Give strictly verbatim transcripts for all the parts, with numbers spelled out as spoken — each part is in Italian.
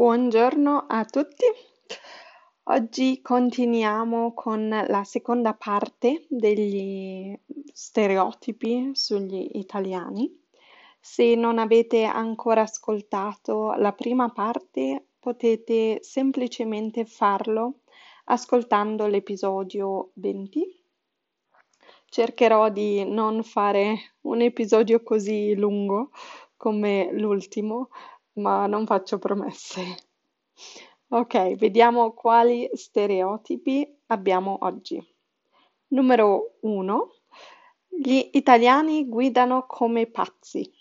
Buongiorno a tutti, oggi continuiamo con la seconda parte degli stereotipi sugli italiani. Se non avete ancora ascoltato la prima parte potete semplicemente farlo ascoltando l'episodio venti. Cercherò di non fare un episodio così lungo come l'ultimo, ma non faccio promesse. Ok, vediamo quali stereotipi abbiamo oggi. Numero uno. Gli italiani guidano come pazzi.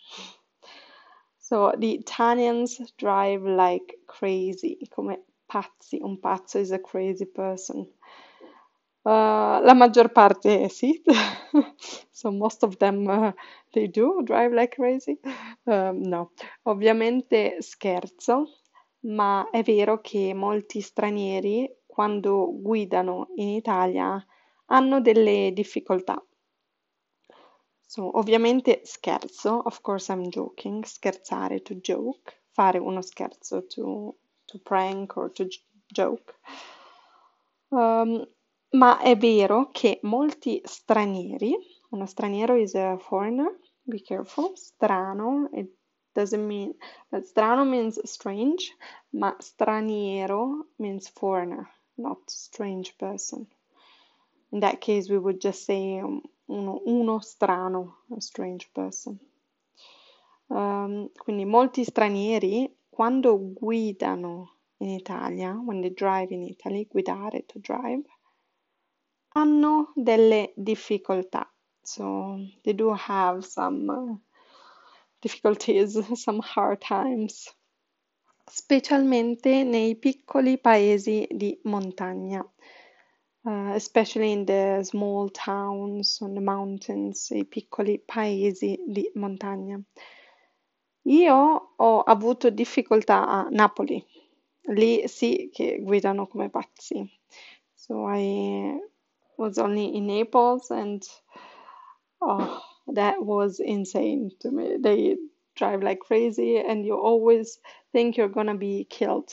So, the Italians drive like crazy, come pazzi. Un pazzo is a crazy person. Uh, la maggior parte sì, so most of them uh, they do drive like crazy, uh, no, ovviamente scherzo, ma è vero che molti stranieri quando guidano in Italia hanno delle difficoltà, so ovviamente scherzo, of course I'm joking, scherzare, to joke, fare uno scherzo, to, to prank or to j- joke, um, ma è vero che molti stranieri, uno straniero is a foreigner, be careful, strano, it doesn't mean, strano means strange, ma straniero means foreigner, not strange person. In that case we would just say uno, uno strano, a strange person. Um, quindi molti stranieri quando guidano in Italia, when they drive in Italy, guidare, to drive, hanno delle difficoltà, so they do have some uh, difficulties, some hard times, specialmente nei piccoli paesi di montagna, uh, especially in the small towns, on the mountains, i piccoli paesi di montagna. Io ho avuto difficoltà a Napoli, lì sì che guidano come pazzi, so I... was only in Naples and oh, that was insane to me. They drive like crazy and you always think you're gonna be killed,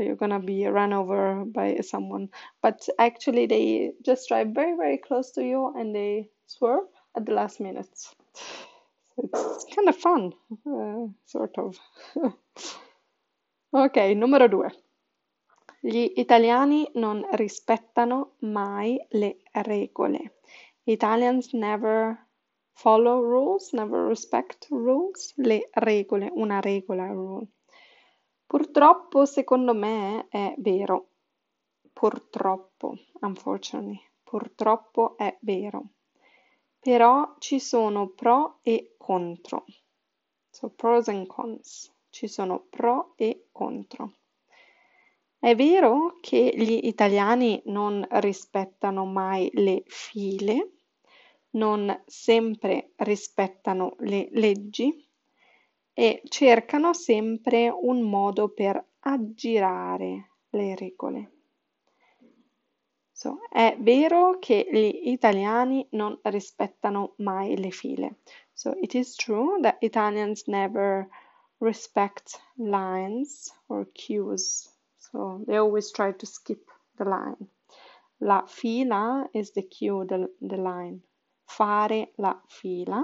you're gonna be run over by someone, but actually they just drive very very close to you and they swerve at the last minute, so it's kind of fun, uh, sort of. Ok, numero due. Gli italiani non rispettano mai le regole. Italians never follow rules, never respect rules. Le regole, una regola, rule. Purtroppo, secondo me, è vero. Purtroppo, unfortunately, purtroppo è vero. Però ci sono pro e contro. So, pros and cons. Ci sono pro e contro. È vero che gli italiani non rispettano mai le file, non sempre rispettano le leggi e cercano sempre un modo per aggirare le regole. So, è vero che gli italiani non rispettano mai le file. So, it is true that Italians never respect lines or queues. So they always try to skip the line. La fila is the queue, the, the line. Fare la fila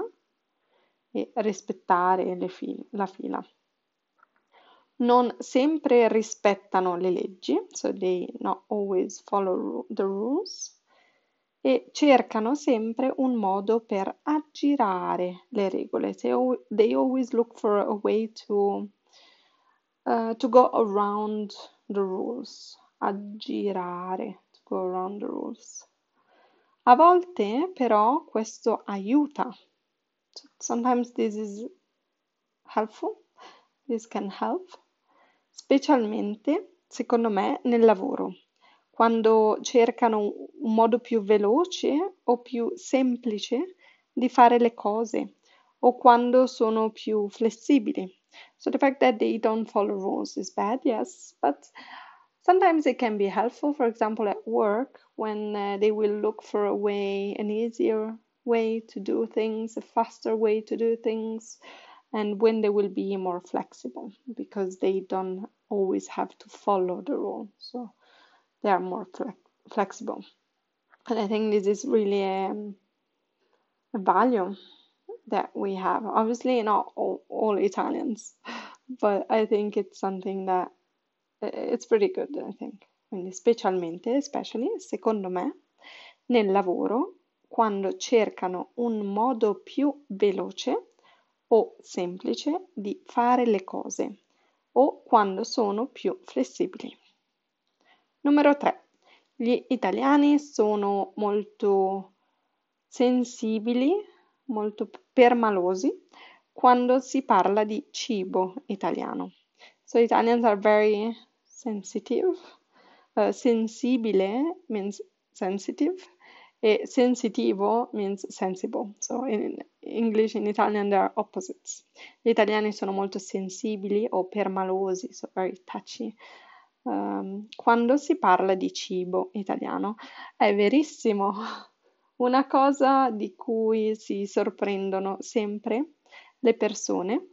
e rispettare le fil- la fila. Non sempre rispettano le leggi, so they not always follow ru- the rules, e cercano sempre un modo per aggirare le regole. They, o- they always look for a way to, uh, to go around the rules, aggirare, to go around the rules. A volte però questo aiuta. Sometimes this is helpful, this can help, specialmente secondo me nel lavoro, quando cercano un modo più veloce o più semplice di fare le cose o quando sono più flessibili. So the fact that they don't follow rules is bad, yes, but sometimes it can be helpful. For example, at work, when uh, they will look for a way, an easier way to do things, a faster way to do things, and when they will be more flexible, because they don't always have to follow the rule. So they are more fle- flexible. And I think this is really a, a value that we have. Obviously, not all, all Italians, but I think it's something that it's pretty good, I think. Quindi specialmente, especially, secondo me, nel lavoro, quando cercano un modo più veloce o semplice di fare le cose, o quando sono più flessibili. Numero tre. Gli italiani sono molto sensibili, molto permalosi, quando si parla di cibo italiano. So Italians are very sensitive. Uh, sensibile means sensitive, e sensitivo means sensible. So in English, in Italian, there are opposites. Gli italiani sono molto sensibili o permalosi, so very touchy, um, quando si parla di cibo italiano. È verissimo! Una cosa di cui si sorprendono sempre le persone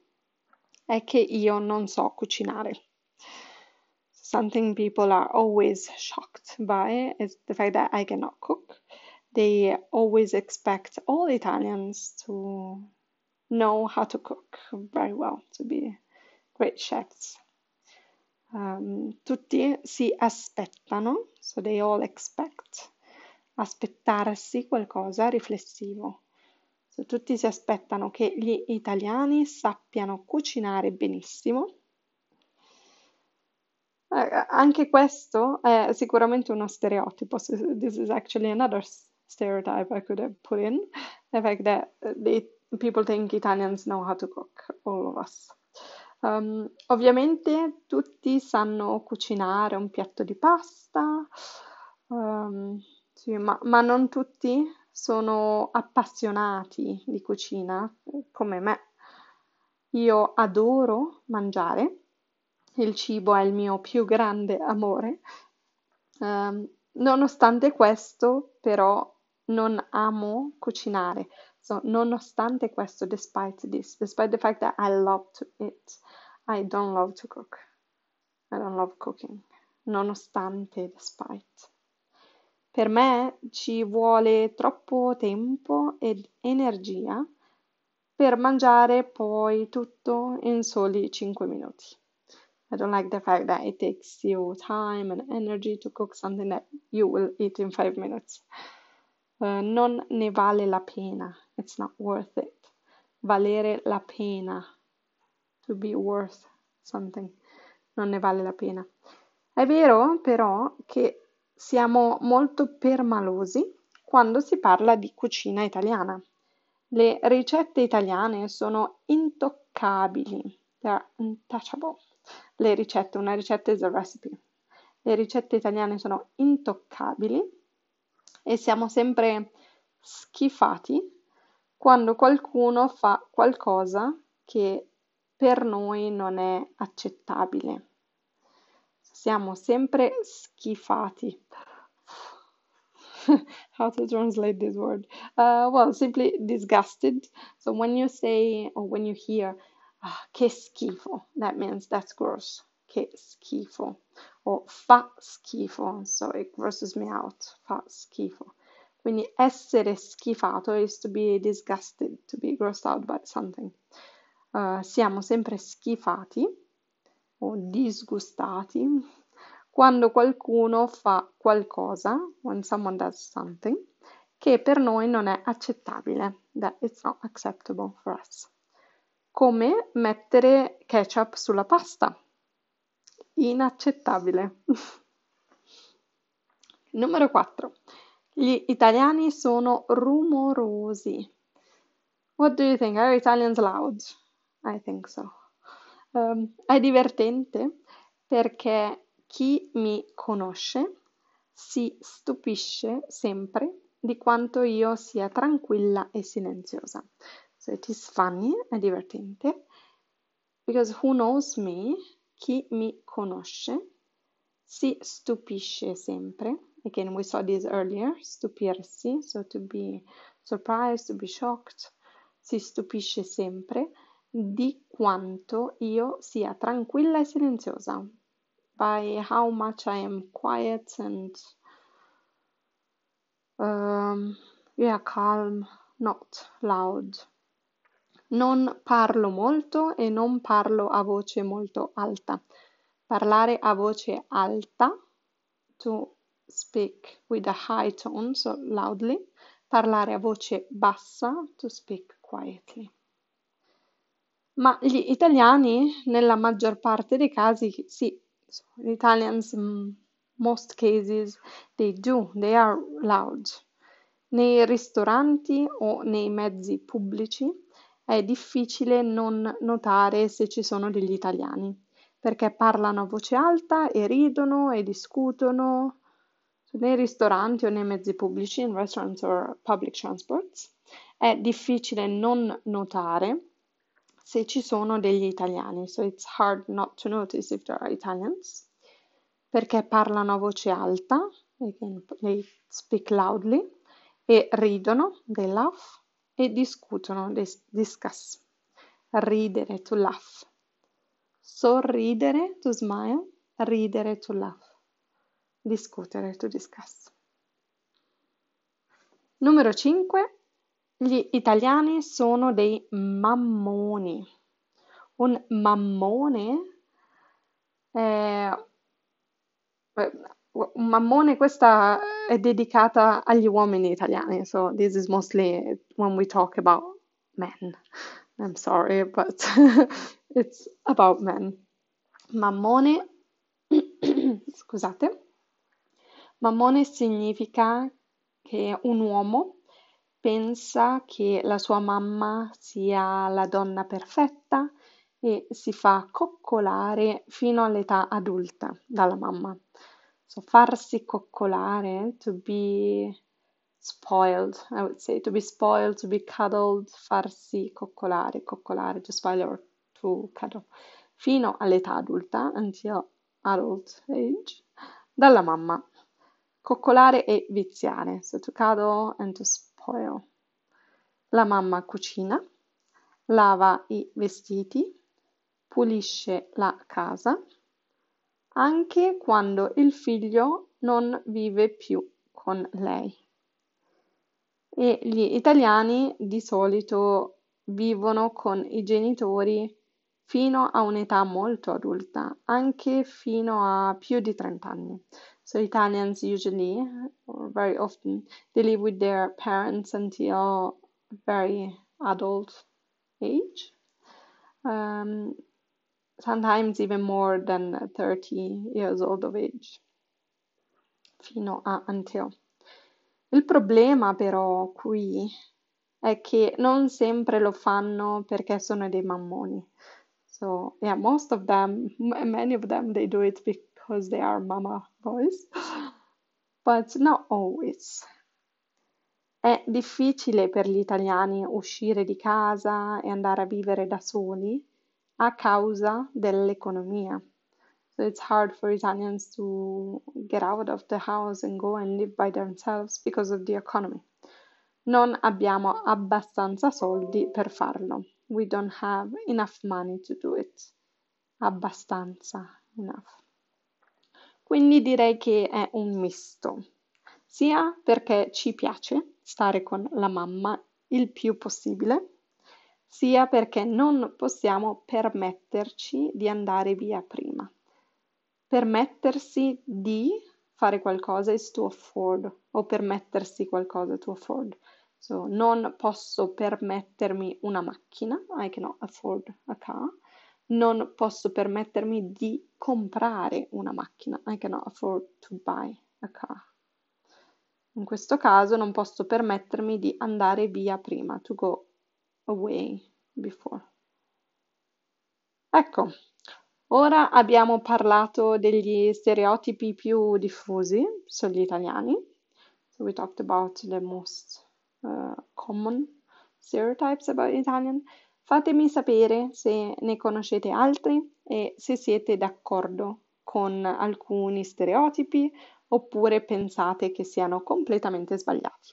è che io non so cucinare. Something people are always shocked by is the fact that I cannot cook. They always expect all Italians to know how to cook very well, to be great chefs. Um, tutti si aspettano, so they all expect, aspettarsi qualcosa riflessivo. So tutti si aspettano che gli italiani sappiano cucinare benissimo. Uh, anche questo è sicuramente uno stereotipo. So this is actually another stereotype I could have put in. The fact that they, people think Italians know how to cook, all of us. Um, ovviamente tutti sanno cucinare un piatto di pasta, um, sì, ma, ma non tutti sono appassionati di cucina, come me. Io adoro mangiare. Il cibo è il mio più grande amore. Um, nonostante questo, però, non amo cucinare. So, nonostante questo, despite this, despite the fact that I love to eat, I don't love to cook. I don't love cooking. Nonostante, despite. Per me ci vuole troppo tempo ed energia per mangiare poi tutto in soli cinque minuti. I don't like the fact that it takes you time and energy to cook something that you will eat in five minutes. Uh, non ne vale la pena. It's not worth it. Valere la pena. To be worth something. Non ne vale la pena. È vero, però, che siamo molto permalosi quando si parla di cucina italiana. Le ricette italiane sono intoccabili. They are untouchable. Le ricette, una ricetta is a recipe. Le ricette italiane sono intoccabili e siamo sempre schifati quando qualcuno fa qualcosa che per noi non è accettabile. Siamo sempre schifati. How to translate this word? Uh, well, simply disgusted. So when you say or when you hear ah, che schifo, that means that's gross, che schifo, o fa schifo, so it grosses me out, fa schifo. Quindi essere schifato is to be disgusted, to be grossed out by something. Uh, siamo sempre schifati o disgustati quando qualcuno fa qualcosa, when someone does something, che per noi non è accettabile, that it's not acceptable for us. Come mettere ketchup sulla pasta. Inaccettabile. Numero quattro. Gli italiani sono rumorosi. What do you think? Are Italians loud? I think so. Um, è divertente perché chi mi conosce si stupisce sempre di quanto io sia tranquilla e silenziosa. So it is funny, è divertente, because who knows me, chi mi conosce, si stupisce sempre. Again, we saw this earlier, stupirsi, so to be surprised, to be shocked, si stupisce sempre di quanto io sia tranquilla e silenziosa. By how much I am quiet and um, yeah, calm, not loud. Non parlo molto e non parlo a voce molto alta. Parlare a voce alta, to speak with a high tone, so loudly. Parlare a voce bassa, to speak quietly. Ma gli italiani, nella maggior parte dei casi, sì, so the Italians, most cases, they do, they are loud. Nei ristoranti o nei mezzi pubblici è difficile non notare se ci sono degli italiani, perché parlano a voce alta e ridono e discutono. Nei ristoranti o nei mezzi pubblici, in restaurants or public transports, è difficile non notare se ci sono degli italiani, so it's hard not to notice if there are Italians, perché parlano a voce alta, they, can, they speak loudly, e ridono, they laugh, e discutono, they discuss. Ridere, to laugh. Sorridere, to smile, ridere, to laugh. Discutere, to discuss. Numero cinque. Gli italiani sono dei mammoni. Un mammone è... un mammone, questa è dedicata agli uomini italiani, so this is mostly when we talk about men. I'm sorry, but it's about men. Mammone, scusate. Mammone significa che un uomo pensa che la sua mamma sia la donna perfetta e si fa coccolare fino all'età adulta dalla mamma. So, farsi coccolare, to be spoiled, I would say, to be spoiled, to be cuddled, farsi coccolare, coccolare, to spoil or to cuddle, fino all'età adulta, until adult age, dalla mamma. Coccolare e viziare, so to cuddle and to spoil. La mamma cucina, lava i vestiti, pulisce la casa, anche quando il figlio non vive più con lei. E gli italiani di solito vivono con i genitori fino a un'età molto adulta, anche fino a più di trenta anni. So Italians usually, or very often, they live with their parents until very adult age. Um, sometimes even more than thirty years old of age. Fino a until. Il problema però qui è che non sempre lo fanno perché sono dei mammoni. So yeah, most of them, many of them, they do it because because they are mama boys, but not always. È difficile per gli italiani uscire di casa e andare a vivere da soli a causa dell'economia. So it's hard for Italians to get out of the house and go and live by themselves because of the economy. Non abbiamo abbastanza soldi per farlo. We don't have enough money to do it. Abbastanza, enough. Quindi direi che è un misto, sia perché ci piace stare con la mamma il più possibile, sia perché non possiamo permetterci di andare via prima. Permettersi di fare qualcosa is to afford, o permettersi qualcosa to afford. So, non posso permettermi una macchina, I cannot afford a car. Non posso permettermi di comprare una macchina. I cannot afford to buy a car. In questo caso non posso permettermi di andare via prima, to go away before. Ecco, ora abbiamo parlato degli stereotipi più diffusi sugli italiani. So we talked about the most uh, common stereotypes about Italian. Fatemi sapere se ne conoscete altri e se siete d'accordo con alcuni stereotipi oppure pensate che siano completamente sbagliati.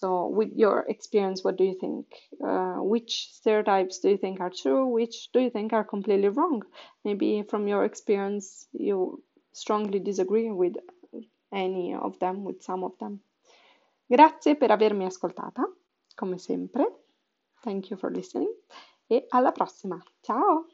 So with your experience, what do you think? Uh, which stereotypes do you think are true? Which do you think are completely wrong? Maybe from your experience, you strongly disagree with any of them, with some of them. Grazie per avermi ascoltata, come sempre. Thank you for listening. E alla prossima. Ciao!